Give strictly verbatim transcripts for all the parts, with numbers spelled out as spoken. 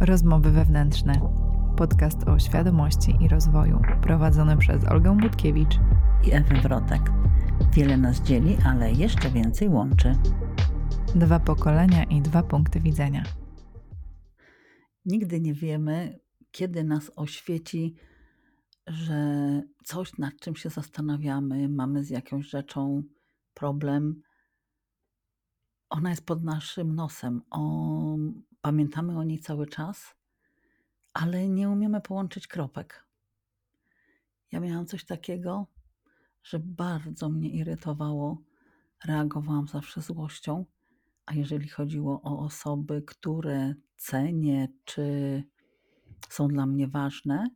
Rozmowy wewnętrzne. Podcast o świadomości i rozwoju, prowadzony przez Olgę Butkiewicz i Ewę Wrotek. Wiele nas dzieli, ale jeszcze więcej łączy. Dwa pokolenia i dwa punkty widzenia. Nigdy nie wiemy, kiedy nas oświeci, że coś, nad czym się zastanawiamy, mamy z jakąś rzeczą problem. Ona jest pod naszym nosem. O, pamiętamy o niej cały czas, ale nie umiemy połączyć kropek. Ja miałam coś takiego, że bardzo mnie irytowało. Reagowałam zawsze złością, a jeżeli chodziło o osoby, które cenię czy są dla mnie ważne,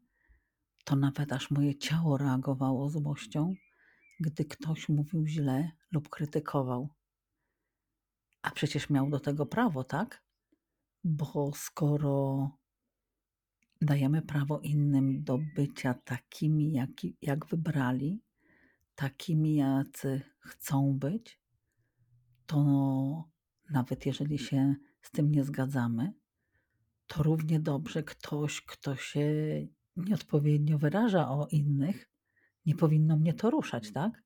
to nawet aż moje ciało reagowało złością, gdy ktoś mówił źle lub krytykował. A przecież miał do tego prawo, tak? Bo skoro dajemy prawo innym do bycia takimi, jak, jak wybrali, takimi, jacy chcą być, to no, nawet jeżeli się z tym nie zgadzamy, to równie dobrze ktoś, kto się nieodpowiednio wyraża o innych, nie powinno mnie to ruszać, tak?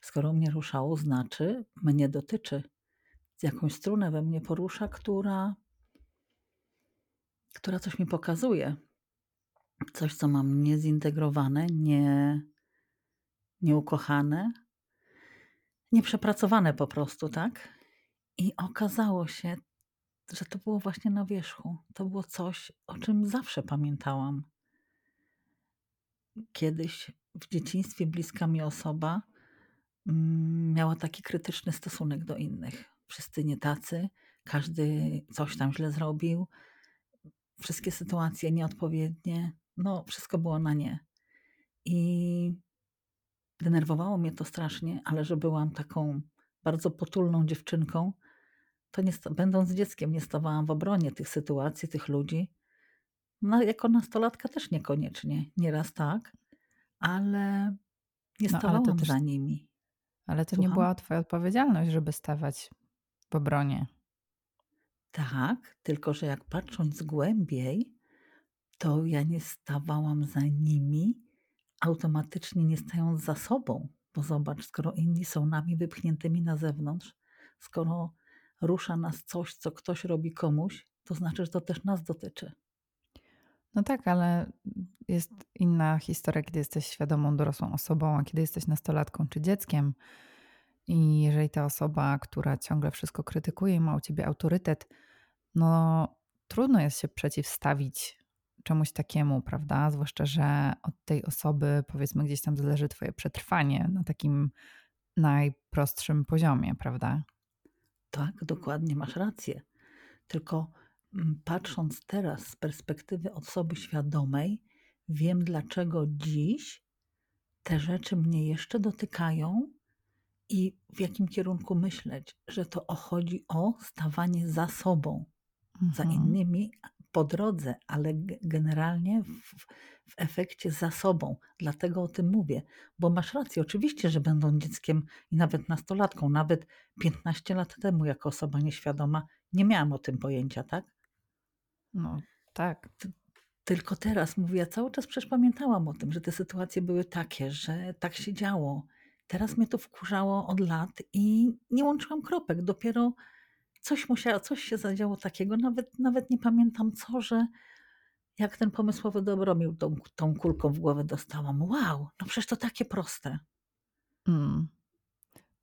Skoro mnie ruszało, znaczy mnie dotyczy. Jakąś strunę we mnie porusza, która, która coś mi pokazuje. Coś, co mam niezintegrowane, nie, nieukochane, nieprzepracowane po prostu, tak? I okazało się, że to było właśnie na wierzchu. To było coś, o czym zawsze pamiętałam. Kiedyś w dzieciństwie bliska mi osoba miała taki krytyczny stosunek do innych. Wszyscy nie tacy, każdy coś tam źle zrobił, wszystkie sytuacje nieodpowiednie, no wszystko było na nie. I denerwowało mnie to strasznie, ale że byłam taką bardzo potulną dziewczynką, to nie, będąc dzieckiem nie stawałam w obronie tych sytuacji, tych ludzi. No, jako nastolatka też niekoniecznie, nieraz tak, ale nie stawałam no, ale to też, za nimi. Ale to Słucham? nie była twoja odpowiedzialność, żeby stawać w obronie. Tak, tylko że jak patrząc głębiej, to ja nie stawałam za nimi, automatycznie nie stając za sobą. Bo zobacz, skoro inni są nami wypchniętymi na zewnątrz, skoro rusza nas coś, co ktoś robi komuś, to znaczy, że to też nas dotyczy. No tak, ale jest inna historia, kiedy jesteś świadomą, dorosłą osobą, a kiedy jesteś nastolatką czy dzieckiem. I jeżeli ta osoba, która ciągle wszystko krytykuje, ma u ciebie autorytet, no trudno jest się przeciwstawić czemuś takiemu, prawda? Zwłaszcza, że od tej osoby, powiedzmy, gdzieś tam zależy twoje przetrwanie na takim najprostszym poziomie, prawda? Tak, dokładnie, masz rację. Tylko patrząc teraz z perspektywy osoby świadomej, wiem, dlaczego dziś te rzeczy mnie jeszcze dotykają i w jakim kierunku myśleć, że to chodzi o stawanie za sobą, mhm. za innymi po drodze, ale generalnie w, w efekcie za sobą. Dlatego o tym mówię, bo masz rację. Oczywiście, że będąc dzieckiem i nawet nastolatką, nawet piętnaście lat temu jako osoba nieświadoma, nie miałam o tym pojęcia, tak? No, tak. Tylko teraz mówię, ja cały czas przecież pamiętałam o tym, że te sytuacje były takie, że tak się działo. Teraz mnie to wkurzało od lat i nie łączyłam kropek. Dopiero coś musiało, coś się zadziało takiego, nawet, nawet nie pamiętam co, że jak ten pomysłowy Dobromił tą, tą kulką w głowę dostałam. Wow, no przecież to takie proste. Mm.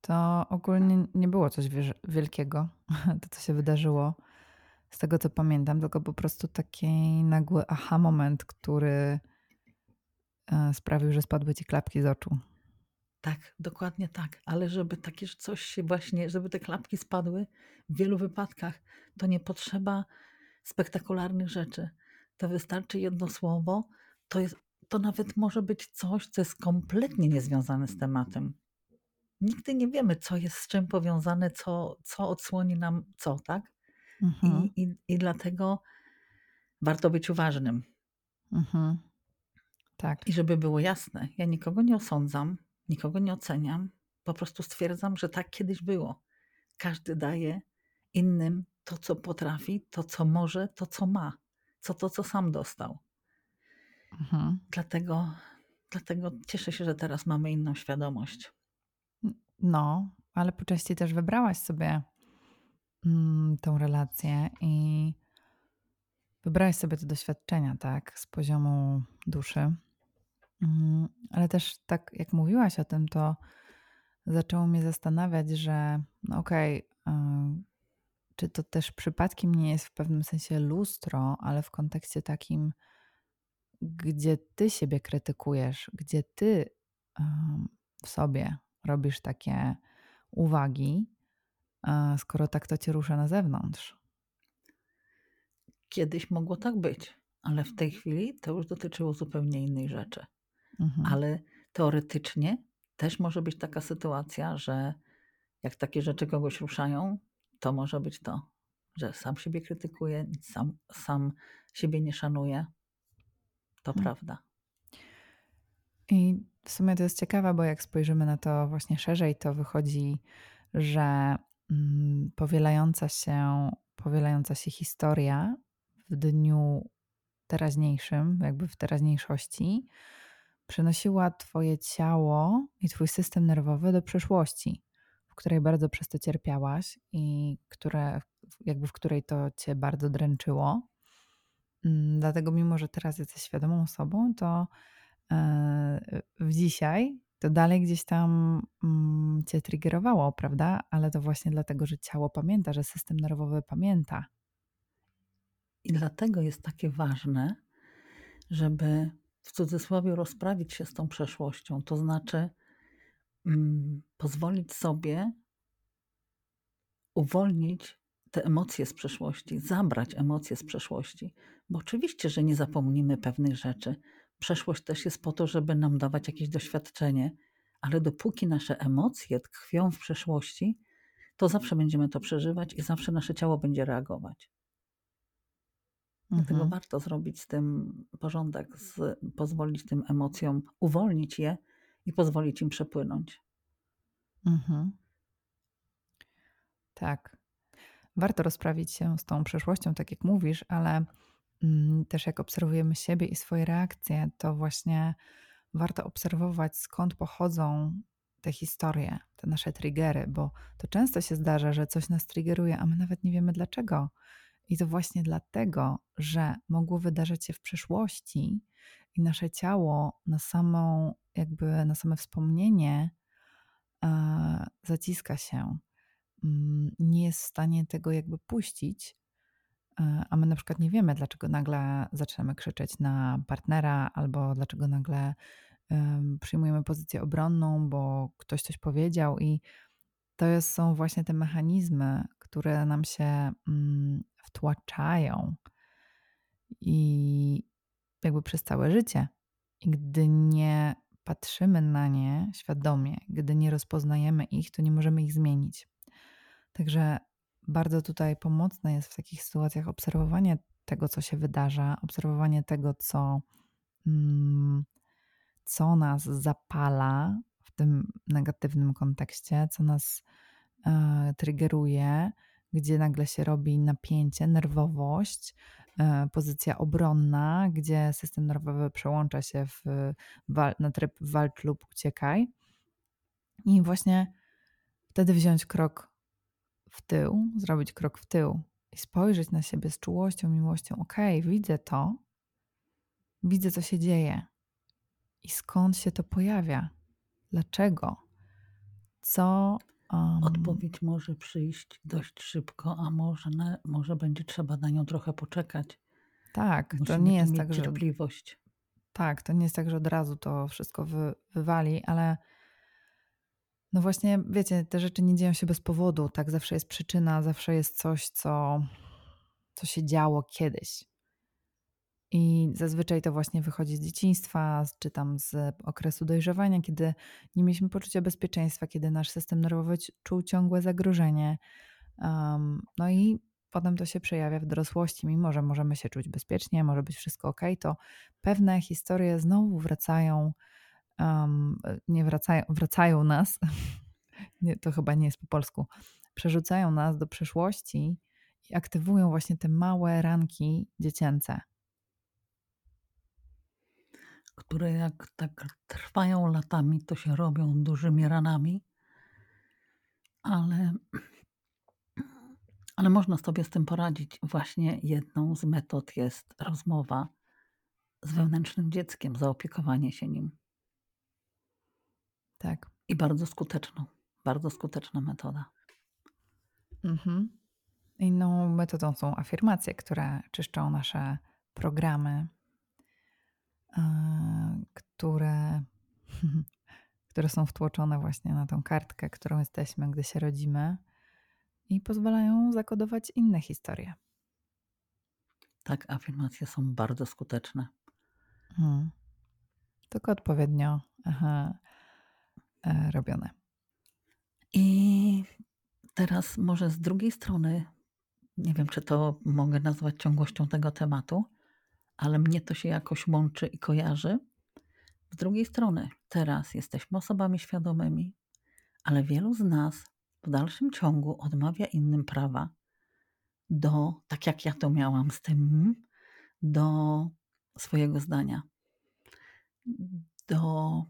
To ogólnie nie było coś wielkiego, to co się wydarzyło. Z tego co pamiętam, tylko po prostu taki nagły aha moment, który sprawił, że spadły ci klapki z oczu. Tak, dokładnie tak. Ale żeby takie coś się właśnie, żeby te klapki spadły, w wielu wypadkach to nie potrzeba spektakularnych rzeczy. To wystarczy jedno słowo. To jest, to nawet może być coś, co jest kompletnie niezwiązane z tematem. Nigdy nie wiemy, co jest z czym powiązane, co, co odsłoni nam co, tak? Mhm. I, i, i dlatego warto być uważnym. Mhm. Tak. I żeby było jasne, ja nikogo nie osądzam, nikogo nie oceniam, po prostu stwierdzam, że tak kiedyś było. Każdy daje innym to, co potrafi, to, co może, to, co ma. co to, co sam dostał. Aha. Dlatego, dlatego cieszę się, że teraz mamy inną świadomość. No, ale po części też wybrałaś sobie mm, tą relację i wybrałaś sobie te doświadczenia, tak, z poziomu duszy. Mm, ale też tak, jak mówiłaś o tym, to zaczęło mnie zastanawiać, że no okej, okay, yy, czy to też przypadkiem nie jest w pewnym sensie lustro, ale w kontekście takim, gdzie ty siebie krytykujesz, gdzie ty yy, w sobie robisz takie uwagi, yy, skoro tak to cię rusza na zewnątrz. Kiedyś mogło tak być, ale w tej chwili to już dotyczyło zupełnie innej rzeczy. Mhm. Ale teoretycznie też może być taka sytuacja, że jak takie rzeczy kogoś ruszają, to może być to, że sam siebie krytykuje, sam, sam siebie nie szanuje. To hmm. prawda. I w sumie to jest ciekawe, bo jak spojrzymy na to właśnie szerzej, to wychodzi, że powielająca się, powielająca się historia w dniu teraźniejszym, jakby w teraźniejszości, przenosiła twoje ciało i twój system nerwowy do przeszłości, w której bardzo przez to cierpiałaś i które, jakby w której to cię bardzo dręczyło. Dlatego mimo, że teraz jesteś świadomą osobą, to w dzisiaj to dalej gdzieś tam cię triggerowało, prawda? Ale to właśnie dlatego, że ciało pamięta, że system nerwowy pamięta. I dlatego jest takie ważne, żeby w cudzysłowie rozprawić się z tą przeszłością, to znaczy mm, pozwolić sobie uwolnić te emocje z przeszłości, zabrać emocje z przeszłości. Bo oczywiście, że nie zapomnimy pewnych rzeczy. Przeszłość też jest po to, żeby nam dawać jakieś doświadczenie, ale dopóki nasze emocje tkwią w przeszłości, to zawsze będziemy to przeżywać i zawsze nasze ciało będzie reagować. Dlatego mhm. warto zrobić z tym porządek, z, pozwolić tym emocjom, uwolnić je i pozwolić im przepłynąć. Mhm. Tak. Warto rozprawić się z tą przeszłością, tak jak mówisz, ale mm, też jak obserwujemy siebie i swoje reakcje, to właśnie warto obserwować, skąd pochodzą te historie, te nasze triggery, bo to często się zdarza, że coś nas triggeruje, a my nawet nie wiemy dlaczego. I to właśnie dlatego, że mogło wydarzyć się w przeszłości i nasze ciało na samą, jakby na same wspomnienie e, zaciska się. Nie jest w stanie tego jakby puścić, e, a my na przykład nie wiemy, dlaczego nagle zaczynamy krzyczeć na partnera albo dlaczego nagle e, przyjmujemy pozycję obronną, bo ktoś coś powiedział i to jest, są właśnie te mechanizmy, które nam się mm, wtłaczają i jakby przez całe życie. I gdy nie patrzymy na nie świadomie, gdy nie rozpoznajemy ich, to nie możemy ich zmienić. Także bardzo tutaj pomocne jest w takich sytuacjach obserwowanie tego, co się wydarza, obserwowanie tego, co, mm, co nas zapala w tym negatywnym kontekście, co nas y, triggeruje, gdzie nagle się robi napięcie, nerwowość, pozycja obronna, gdzie system nerwowy przełącza się w wal, na tryb walcz lub uciekaj. I właśnie wtedy wziąć krok w tył, zrobić krok w tył i spojrzeć na siebie z czułością, miłością. Okej, okay, widzę to, widzę, co się dzieje i skąd się to pojawia, dlaczego, co... Um. Odpowiedź może przyjść dość szybko, a może, ne, może będzie trzeba na nią trochę poczekać. Tak, musimy to nie jest tak, że... cierpliwość. Tak, to nie jest tak, że od razu to wszystko wy, wywali, ale no właśnie, wiecie, te rzeczy nie dzieją się bez powodu, tak? Zawsze jest przyczyna, zawsze jest coś, co, co się działo kiedyś. I zazwyczaj to właśnie wychodzi z dzieciństwa, czy tam z okresu dojrzewania, kiedy nie mieliśmy poczucia bezpieczeństwa, kiedy nasz system nerwowy czuł ciągłe zagrożenie. Um, no i potem to się przejawia w dorosłości. Mimo że możemy się czuć bezpiecznie, może być wszystko okej, okay, to pewne historie znowu wracają, um, nie wracają, wracają nas, nie, to chyba nie jest po polsku, przerzucają nas do przeszłości i aktywują właśnie te małe ranki dziecięce. które jak tak trwają latami, to się robią dużymi ranami, ale, ale można sobie z tym poradzić. Właśnie jedną z metod jest rozmowa z wewnętrznym dzieckiem, zaopiekowanie się nim. Tak. I bardzo skuteczną, bardzo skuteczna metoda. Mhm. Inną metodą są afirmacje, które czyszczą nasze programy, które, które są wtłoczone właśnie na tą kartkę, którą jesteśmy, gdy się rodzimy, i pozwalają zakodować inne historie. Tak, afirmacje są bardzo skuteczne. Hmm. Tylko odpowiednio aha, e, robione. I teraz może z drugiej strony, nie wiem, czy to mogę nazwać ciągłością tego tematu, ale mnie to się jakoś łączy i kojarzy. Z drugiej strony, teraz jesteśmy osobami świadomymi, ale wielu z nas w dalszym ciągu odmawia innym prawa do, tak jak ja to miałam z tym, do swojego zdania, do,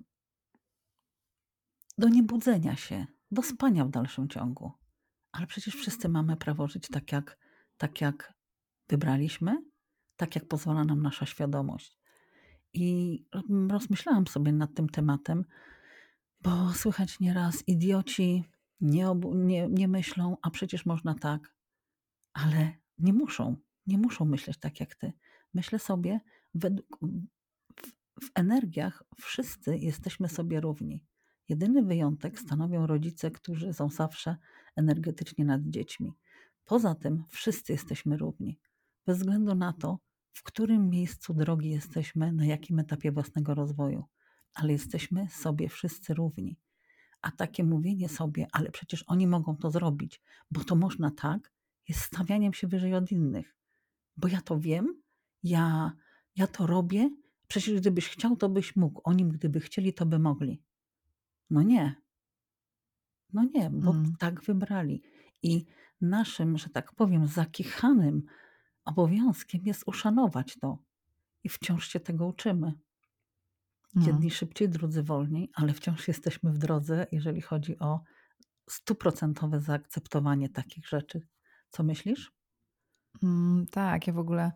do niebudzenia się, do spania w dalszym ciągu. Ale przecież wszyscy mamy prawo żyć tak jak, tak jak wybraliśmy, tak jak pozwala nam nasza świadomość. I rozmyślałam sobie nad tym tematem, bo słychać nieraz, idioci nie, obu, nie, nie myślą, a przecież można tak, ale nie muszą, nie muszą myśleć tak jak ty. Myślę sobie, według, w, w energiach wszyscy jesteśmy sobie równi. Jedyny wyjątek stanowią rodzice, którzy są zawsze energetycznie nad dziećmi. Poza tym wszyscy jesteśmy równi. Bez względu na to, w którym miejscu drogi jesteśmy, na jakim etapie własnego rozwoju. Ale jesteśmy sobie wszyscy równi. A takie mówienie sobie, ale przecież oni mogą to zrobić, bo to można tak, jest stawianiem się wyżej od innych. Bo ja to wiem, ja, ja to robię, przecież gdybyś chciał, to byś mógł. Oni gdyby chcieli, to by mogli. No nie. No nie, bo mm. tak wybrali. I naszym, że tak powiem, zakichanym obowiązkiem jest uszanować to. I wciąż się tego uczymy. Jedni mm. szybciej, drudzy wolniej, ale wciąż jesteśmy w drodze, jeżeli chodzi o stuprocentowe zaakceptowanie takich rzeczy. Co myślisz? Mm, tak, ja w ogóle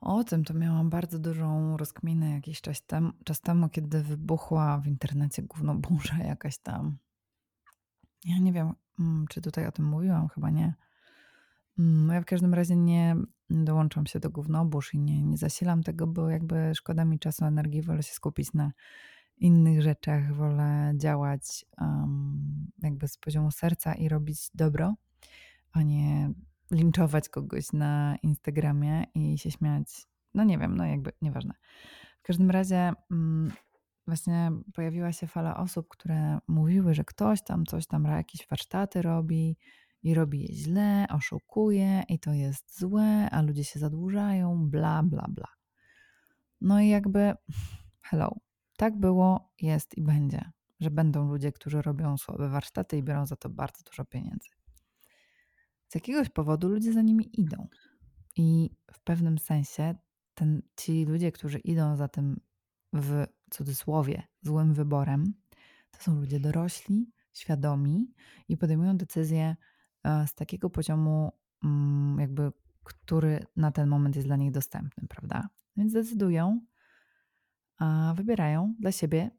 o tym to miałam bardzo dużą rozkminę jakiś czas temu, czas temu, kiedy wybuchła w internecie gówno burza jakaś tam. Ja nie wiem, czy tutaj o tym mówiłam, chyba nie. Ja w każdym razie nie dołączam się do gównoburz i nie, nie zasilam tego, bo jakby szkoda mi czasu, energii, wolę się skupić na innych rzeczach, wolę działać um, jakby z poziomu serca i robić dobro, a nie linczować kogoś na Instagramie i się śmiać. No nie wiem, no jakby nieważne. W każdym razie mm, właśnie pojawiła się fala osób, które mówiły, że ktoś tam coś tam jakieś warsztaty robi i robi je źle, oszukuje i to jest złe, a ludzie się zadłużają, bla, bla, bla. No i jakby hello, tak było, jest i będzie, że będą ludzie, którzy robią słabe warsztaty i biorą za to bardzo dużo pieniędzy. Z jakiegoś powodu ludzie za nimi idą i w pewnym sensie ten, ci ludzie, którzy idą za tym w cudzysłowie złym wyborem, to są ludzie dorośli, świadomi i podejmują decyzje z takiego poziomu, jakby, który na ten moment jest dla nich dostępny, prawda? Więc decydują, a wybierają dla siebie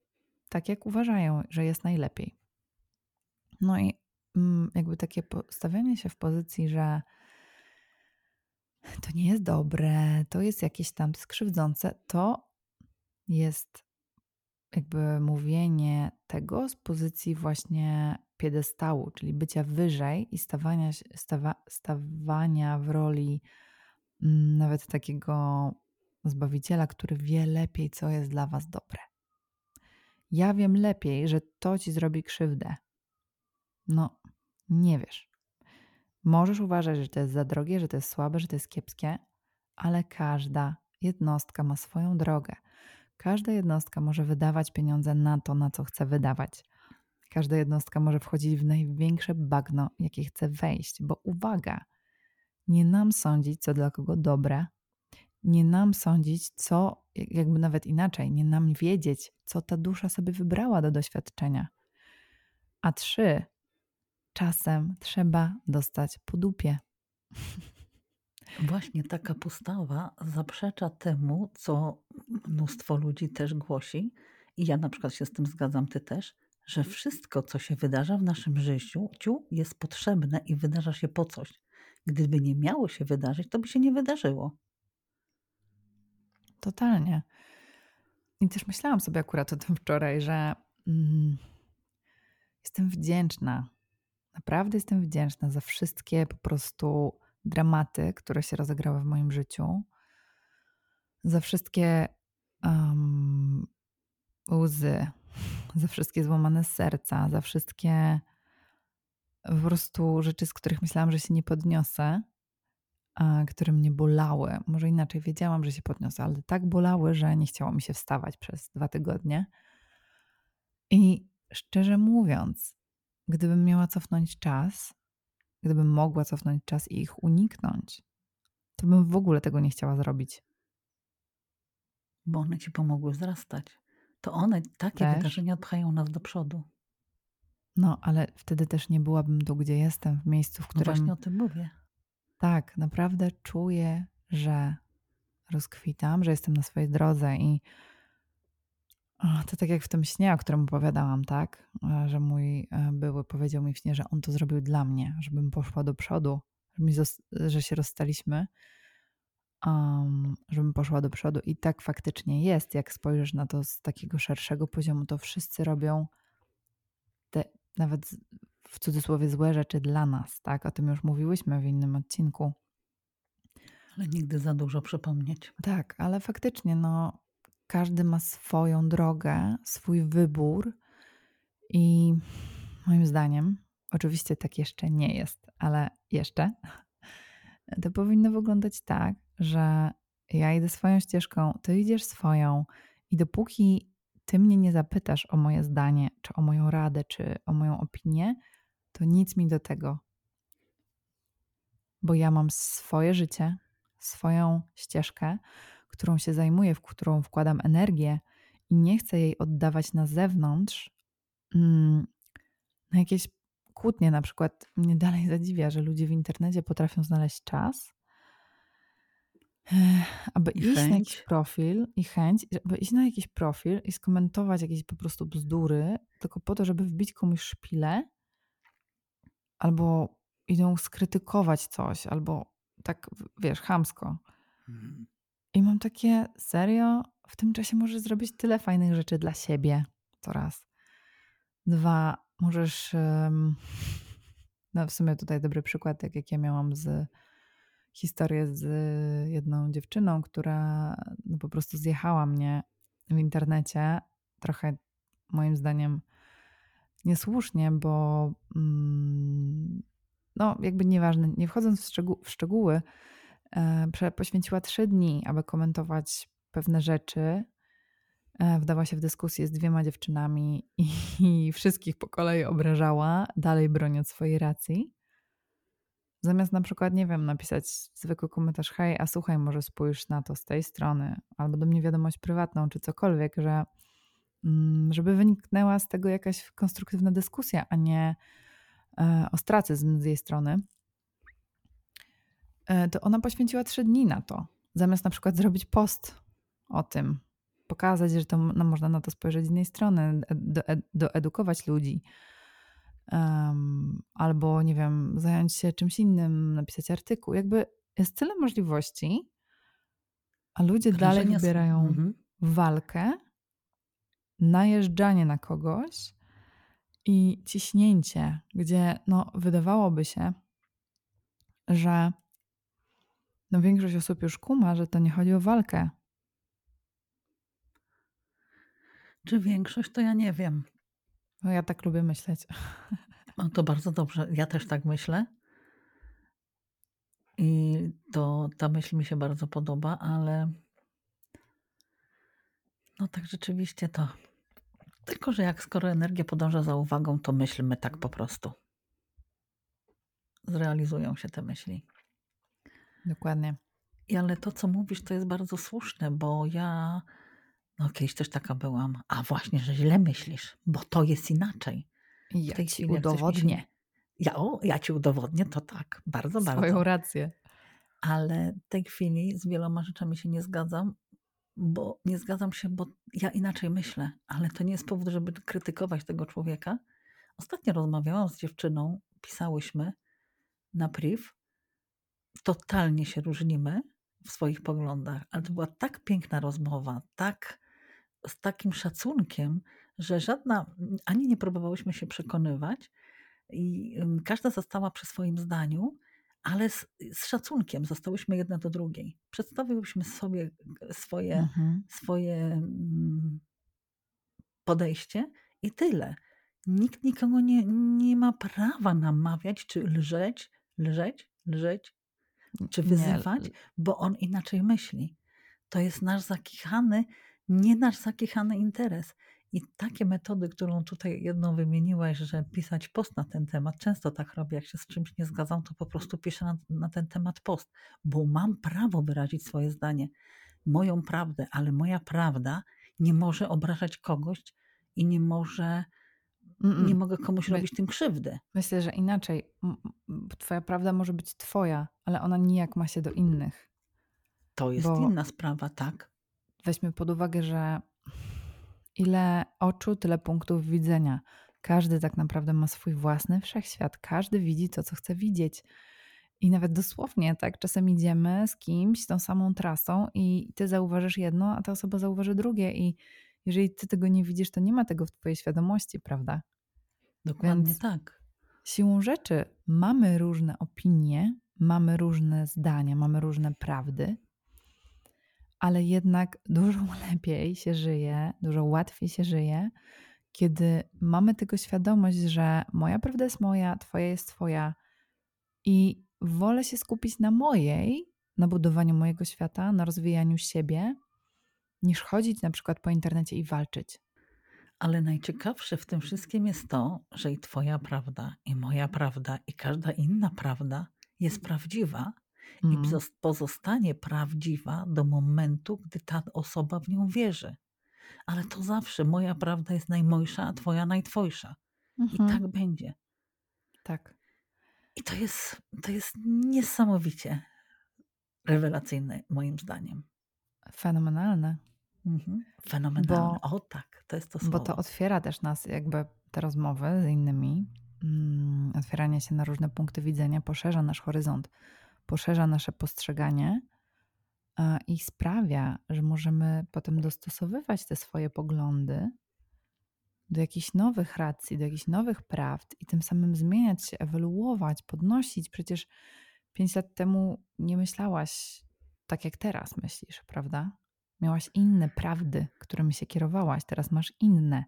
tak, jak uważają, że jest najlepiej. No i jakby takie stawianie się w pozycji, że to nie jest dobre, to jest jakieś tam skrzywdzące, to jest jakby mówienie tego z pozycji właśnie piedestału, czyli bycia wyżej i stawania, stawa, stawania w roli nawet takiego zbawiciela, który wie lepiej, co jest dla was dobre. Ja wiem lepiej, że to ci zrobi krzywdę. No, nie wiesz. Możesz uważać, że to jest za drogie, że to jest słabe, że to jest kiepskie, ale każda jednostka ma swoją drogę. Każda jednostka może wydawać pieniądze na to, na co chce wydawać. Każda jednostka może wchodzić w największe bagno, jakie chce wejść, bo uwaga, nie nam sądzić, co dla kogo dobre, nie nam sądzić, co, jakby nawet inaczej, nie nam wiedzieć, co ta dusza sobie wybrała do doświadczenia. A trzy, czasem trzeba dostać po dupie. Właśnie taka postawa zaprzecza temu, co mnóstwo ludzi też głosi, i ja na przykład się z tym zgadzam, ty też, że wszystko, co się wydarza w naszym życiu, jest potrzebne i wydarza się po coś. Gdyby nie miało się wydarzyć, to by się nie wydarzyło. Totalnie. I też myślałam sobie akurat o tym wczoraj, że mm, jestem wdzięczna, naprawdę jestem wdzięczna za wszystkie po prostu dramaty, które się rozegrały w moim życiu, za wszystkie um, łzy, za wszystkie złamane serca, za wszystkie po prostu rzeczy, z których myślałam, że się nie podniosę, a które mnie bolały. Może inaczej, wiedziałam, że się podniosę, ale tak bolały, że nie chciało mi się wstawać przez dwa tygodnie. I szczerze mówiąc, gdybym miała cofnąć czas, gdybym mogła cofnąć czas i ich uniknąć, to bym w ogóle tego nie chciała zrobić. Bo one ci pomogły wzrastać. To one, takie też wydarzenia pchają nas do przodu. No, ale wtedy też nie byłabym tu, gdzie jestem, w miejscu, w którym... No właśnie o tym mówię. Tak, naprawdę czuję, że rozkwitam, że jestem na swojej drodze i to tak jak w tym śnie, o którym opowiadałam, tak, że mój były powiedział mi w śnie, że on to zrobił dla mnie, żebym poszła do przodu, że się rozstaliśmy, um, żebym poszła do przodu. I tak faktycznie jest, jak spojrzysz na to z takiego szerszego poziomu, to wszyscy robią te nawet w cudzysłowie złe rzeczy dla nas, tak? O tym już mówiłyśmy w innym odcinku. Ale nigdy za dużo przypomnieć. Tak, ale faktycznie no, każdy ma swoją drogę, swój wybór i moim zdaniem, oczywiście tak jeszcze nie jest, ale jeszcze, to powinno wyglądać tak, że ja idę swoją ścieżką, ty idziesz swoją i dopóki ty mnie nie zapytasz o moje zdanie, czy o moją radę, czy o moją opinię, to nic mi do tego. Bo ja mam swoje życie, swoją ścieżkę, którą się zajmuję, w którą wkładam energię i nie chcę jej oddawać na zewnątrz. Hmm, na jakieś kłótnie na przykład. Mnie dalej zadziwia, że ludzie w internecie potrafią znaleźć czas, aby I iść chęć. na jakiś profil i chęć, aby iść na jakiś profil i skomentować jakieś po prostu bzdury, tylko po to, żeby wbić komuś szpilę, albo idą skrytykować coś, albo tak, wiesz, chamsko. Mhm. I mam takie, serio, w tym czasie możesz zrobić tyle fajnych rzeczy dla siebie, to raz. Dwa, możesz, no w sumie tutaj dobry przykład, tak jak ja miałam z historię z jedną dziewczyną, która no po prostu zjechała mnie w internecie, trochę moim zdaniem niesłusznie, bo mm, no jakby nieważne, nie wchodząc w, szczegół, w szczegóły, e, poświęciła trzy dni, aby komentować pewne rzeczy, e, wdawała się w dyskusję z dwiema dziewczynami i, i wszystkich po kolei obrażała, dalej broniąc swojej racji. Zamiast na przykład, nie wiem, napisać zwykły komentarz, hej, a słuchaj, może spójrz na to z tej strony, albo do mnie wiadomość prywatną, czy cokolwiek, że żeby wyniknęła z tego jakaś konstruktywna dyskusja, a nie ostracyzm z jej strony, to ona poświęciła trzy dni na to. Zamiast na przykład zrobić post o tym, pokazać, że to no, można na to spojrzeć z innej strony, doedukować ludzi. Um, albo, nie wiem, zająć się czymś innym, napisać artykuł. Jakby jest tyle możliwości, a ludzie Krężenia dalej wybierają są... mhm. walkę, najeżdżanie na kogoś i ciśnięcie, gdzie no, wydawałoby się, że no, większość osób już kuma, że to nie chodzi o walkę. Czy większość, to ja nie wiem. No ja tak lubię myśleć. No to bardzo dobrze. Ja też tak myślę. I to ta myśl mi się bardzo podoba, ale no tak rzeczywiście to. Tylko, że jak skoro energia podąża za uwagą, to myślmy tak po prostu. Zrealizują się te myśli. Dokładnie. I ale to, co mówisz, to jest bardzo słuszne, bo ja no kiedyś też taka byłam, a właśnie, że źle myślisz, bo to jest inaczej. Ja w tej ci chwili, udowodnię. Się... Ja, o, ja ci udowodnię, to tak, bardzo, Swoją bardzo. Swoją rację. Ale w tej chwili z wieloma rzeczami się nie zgadzam, bo nie zgadzam się, bo ja inaczej myślę, ale to nie jest powód, żeby krytykować tego człowieka. Ostatnio rozmawiałam z dziewczyną, pisałyśmy na priv, totalnie się różnimy w swoich poglądach, ale to była tak piękna rozmowa, tak z takim szacunkiem, że żadna, ani nie próbowałyśmy się przekonywać i każda została przy swoim zdaniu, ale z, z szacunkiem zostałyśmy jedna do drugiej. Przedstawiłyśmy sobie swoje, mhm. swoje podejście i tyle. Nikt nikogo nie, nie ma prawa namawiać, czy lżeć, lżeć, lżeć, czy wyzywać, nie. Bo on inaczej myśli. To jest nasz zakichany, nie nasz zakichany interes. I takie metody, którą tutaj jedną wymieniłaś, że pisać post na ten temat, często tak robię, jak się z czymś nie zgadzam, to po prostu piszę na, na ten temat post, bo mam prawo wyrazić swoje zdanie, moją prawdę, ale moja prawda nie może obrażać kogoś i nie może, Mm-mm. nie mogę komuś My, robić tym krzywdy. Myślę, że inaczej. Twoja prawda może być twoja, ale ona nijak ma się do innych. To jest bo inna sprawa, tak? Weźmy pod uwagę, że ile oczu, tyle punktów widzenia. Każdy tak naprawdę ma swój własny wszechświat. Każdy widzi to, co chce widzieć. I nawet dosłownie, tak? Czasem idziemy z kimś tą samą trasą i ty zauważysz jedno, a ta osoba zauważy drugie. I jeżeli ty tego nie widzisz, to nie ma tego w twojej świadomości, prawda? Dokładnie Więc tak. Siłą rzeczy mamy różne opinie, mamy różne zdania, mamy różne prawdy, ale jednak dużo lepiej się żyje, dużo łatwiej się żyje, kiedy mamy tego świadomość, że moja prawda jest moja, twoja jest twoja i wolę się skupić na mojej, na budowaniu mojego świata, na rozwijaniu siebie, niż chodzić na przykład po internecie i walczyć. Ale najciekawsze w tym wszystkim jest to, że i twoja prawda, i moja prawda, i każda inna prawda jest prawdziwa mm. i pozostanie prawdziwa do momentu, gdy ta osoba w nią wierzy. Ale to zawsze moja prawda jest najmojsza, a twoja najtwojsza. Mhm. I tak będzie. Tak. I to jest, to jest niesamowicie rewelacyjne moim zdaniem. Fenomenalne. Mhm. Fenomenalne, bo, o tak, to jest to słowo. Bo to otwiera też nas jakby te rozmowy z innymi, mm, otwieranie się na różne punkty widzenia, poszerza nasz horyzont, poszerza nasze postrzeganie a, i sprawia, że możemy potem dostosowywać te swoje poglądy do jakichś nowych racji, do jakichś nowych prawd i tym samym zmieniać się, ewoluować, podnosić. Przecież pięć lat temu nie myślałaś tak jak teraz myślisz, prawda? Miałaś inne prawdy, którymi się kierowałaś. Teraz masz inne.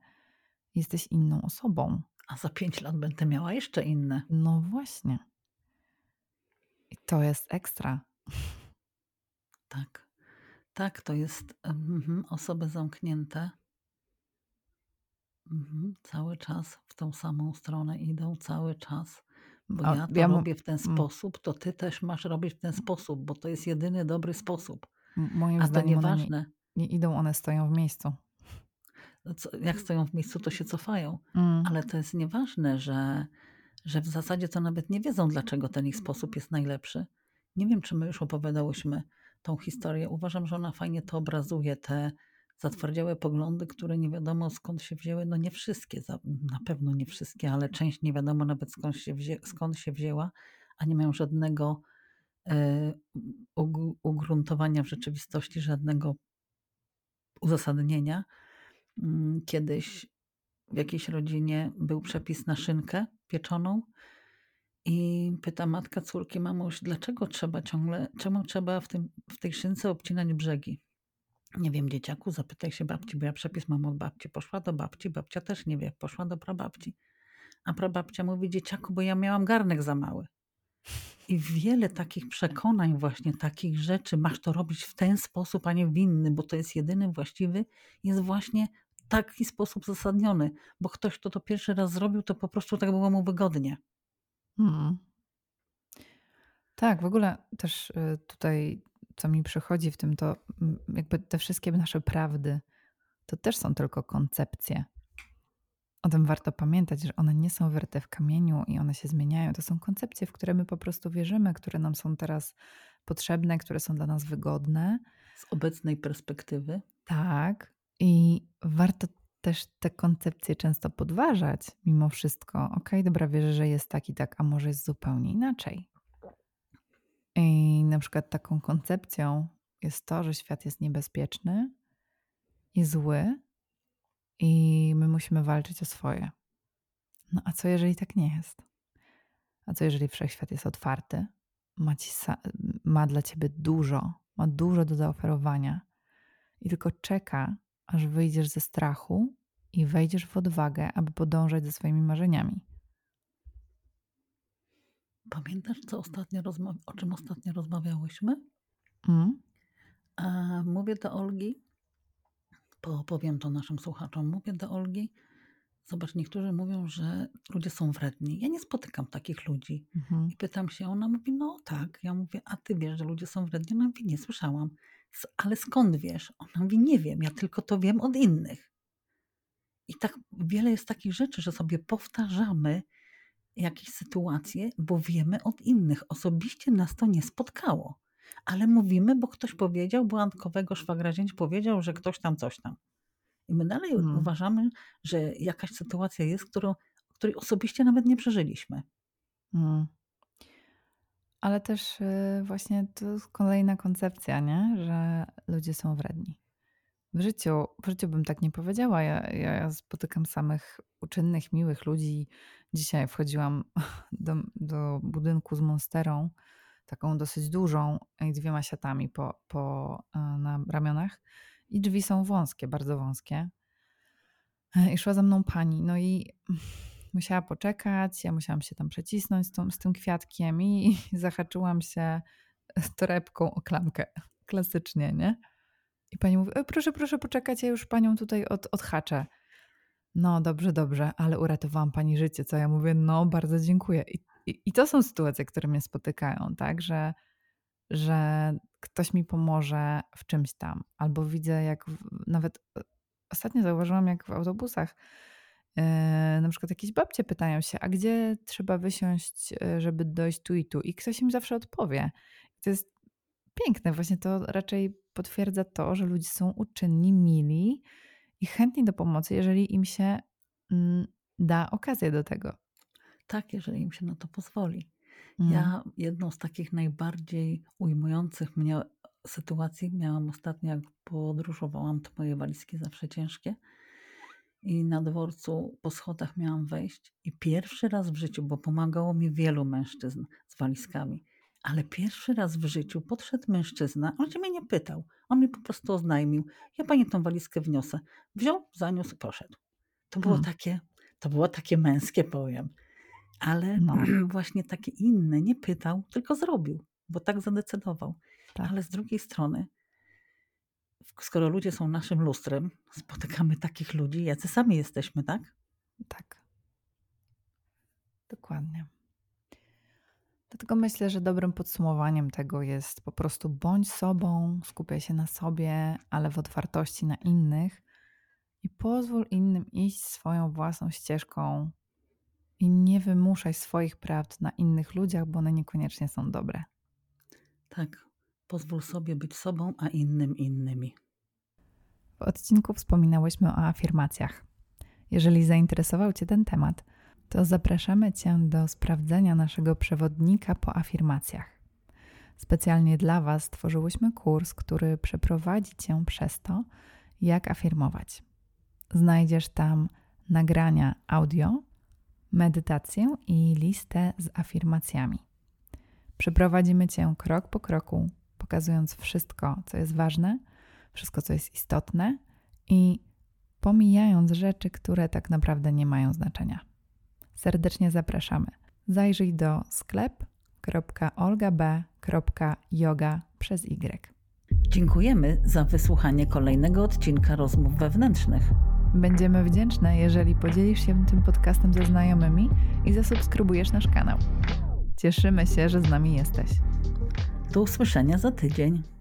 Jesteś inną osobą. A za pięć lat będę miała jeszcze inne. No właśnie. I to jest ekstra. Tak. Tak, to jest mm, osoby zamknięte. Mm, cały czas w tą samą stronę idą. Cały czas. Bo A, ja to ja robię w ten sposób, to ty też masz robić w ten sposób, bo to jest jedyny dobry sposób. Moim A to nieważne. Nie, nie idą, one stoją w miejscu. Co, jak stoją w miejscu, to się cofają. Mm. Ale to jest nieważne, że, że w zasadzie to nawet nie wiedzą, dlaczego ten ich sposób jest najlepszy. Nie wiem, czy my już opowiadałyśmy tą historię. Uważam, że ona fajnie to obrazuje, te zatwardziałe poglądy, które nie wiadomo skąd się wzięły. No nie wszystkie, na pewno nie wszystkie, ale część nie wiadomo nawet skąd się, wzię- skąd się wzięła, a nie mają żadnego ugruntowania w rzeczywistości, żadnego uzasadnienia. Kiedyś w jakiejś rodzinie był przepis na szynkę pieczoną i pyta matka córki: mamuś, dlaczego trzeba ciągle, czemu trzeba w, tym, w tej szynce obcinać brzegi? Nie wiem, dzieciaku, zapytaj się babci, bo ja przepis mam od babci. Poszła do babci, babcia też nie wie, poszła do prababci. A prababcia mówi: dzieciaku, bo ja miałam garnek za mały. I wiele takich przekonań właśnie, takich rzeczy, masz to robić w ten sposób, a nie w inny, bo to jest jedyny właściwy, jest właśnie w taki sposób zasadniony, bo ktoś, kto to pierwszy raz zrobił, to po prostu tak było mu wygodnie. Hmm. Tak, w ogóle też tutaj co mi przychodzi w tym, to jakby te wszystkie nasze prawdy to też są tylko koncepcje. O tym warto pamiętać, że one nie są warte w kamieniu i one się zmieniają. To są koncepcje, w które my po prostu wierzymy, które nam są teraz potrzebne, które są dla nas wygodne. Z obecnej perspektywy. Tak. I warto też te koncepcje często podważać mimo wszystko. Okej, okay, dobra, wierzę, że jest tak i tak, a może jest zupełnie inaczej. I na przykład taką koncepcją jest to, że świat jest niebezpieczny i zły i my musimy walczyć o swoje. No a co jeżeli tak nie jest? A co jeżeli wszechświat jest otwarty, ma, ci, ma dla ciebie dużo, ma dużo do zaoferowania i tylko czeka, aż wyjdziesz ze strachu i wejdziesz w odwagę, aby podążać za swoimi marzeniami. Pamiętasz, co ostatnio rozma- o czym ostatnio rozmawiałyśmy? Mm. E, mówię do Olgi, bo powiem to naszym słuchaczom, mówię do Olgi, zobacz, niektórzy mówią, że ludzie są wredni. Ja nie spotykam takich ludzi. Mm-hmm. I pytam się, ona mówi, no tak. Ja mówię, a ty wiesz, że ludzie są wredni? Ona mówi, nie słyszałam. Ale skąd wiesz? Ona mówi, nie wiem, ja tylko to wiem od innych. I tak wiele jest takich rzeczy, że sobie powtarzamy jakieś sytuacje, bo wiemy od innych. Osobiście nas to nie spotkało. Ale mówimy, bo ktoś powiedział, bo Ankowego szwagra zięć powiedział, że ktoś tam coś tam. I my dalej hmm. uważamy, że jakaś sytuacja jest, którą, której osobiście nawet nie przeżyliśmy. Hmm. Ale też właśnie to jest kolejna koncepcja, nie? Że ludzie są wredni. W życiu, w życiu bym tak nie powiedziała. Ja, ja, ja spotykam samych uczynnych, miłych ludzi. Dzisiaj wchodziłam do, do budynku z monsterą, taką dosyć dużą i dwiema siatami po, po, na ramionach. I drzwi są wąskie, bardzo wąskie. I szła za mną pani. No i musiała poczekać, ja musiałam się tam przecisnąć z, tą, z tym kwiatkiem i, i zahaczyłam się torebką o klamkę. Klasycznie, nie? I pani mówi, proszę, proszę poczekać, ja już panią tutaj od, odhaczę. No dobrze, dobrze, ale uratowałam pani życie, co ja mówię, no bardzo dziękuję. I, i, i to są sytuacje, które mnie spotykają, tak, że, że ktoś mi pomoże w czymś tam. Albo widzę, jak w, nawet ostatnio zauważyłam, jak w autobusach na przykład jakieś babcie pytają się, a gdzie trzeba wysiąść, żeby dojść tu i tu? I ktoś im zawsze odpowie. I to jest piękne. Właśnie to raczej potwierdza to, że ludzie są uczynni, mili i chętni do pomocy, jeżeli im się da okazję do tego. Tak, jeżeli im się na to pozwoli. Mm. Ja jedną z takich najbardziej ujmujących mnie sytuacji miałam ostatnio, jak podróżowałam, to moje walizki zawsze ciężkie. I na dworcu po schodach miałam wejść i pierwszy raz w życiu, bo pomagało mi wielu mężczyzn z walizkami, ale pierwszy raz w życiu podszedł mężczyzna, on się mnie nie pytał, on mi po prostu oznajmił, ja pani tą walizkę wniosę. Wziął, zaniósł, poszedł. To było, hmm. takie, to było takie męskie, powiem, ale no. właśnie takie inne, nie pytał, tylko zrobił, bo tak zadecydował. Tak. Ale z drugiej strony, skoro ludzie są naszym lustrem, spotykamy takich ludzi, jacy sami jesteśmy, tak? Tak. Dokładnie. Dlatego myślę, że dobrym podsumowaniem tego jest po prostu bądź sobą, skupiaj się na sobie, ale w otwartości na innych i pozwól innym iść swoją własną ścieżką i nie wymuszaj swoich prawd na innych ludziach, bo one niekoniecznie są dobre. Tak. Pozwól sobie być sobą, a innym innymi. W odcinku wspominałyśmy o afirmacjach. Jeżeli zainteresował Cię ten temat, to zapraszamy Cię do sprawdzenia naszego przewodnika po afirmacjach. Specjalnie dla Was stworzyłyśmy kurs, który przeprowadzi Cię przez to, jak afirmować. Znajdziesz tam nagrania audio, medytację i listę z afirmacjami. Przeprowadzimy Cię krok po kroku, pokazując wszystko, co jest ważne, wszystko, co jest istotne i pomijając rzeczy, które tak naprawdę nie mają znaczenia. Serdecznie zapraszamy. Zajrzyj do sklep kropka olgab kropka yoga przez Y. Dziękujemy za wysłuchanie kolejnego odcinka Rozmów Wewnętrznych. Będziemy wdzięczne, jeżeli podzielisz się tym podcastem ze znajomymi i zasubskrybujesz nasz kanał. Cieszymy się, że z nami jesteś. Do usłyszenia za tydzień.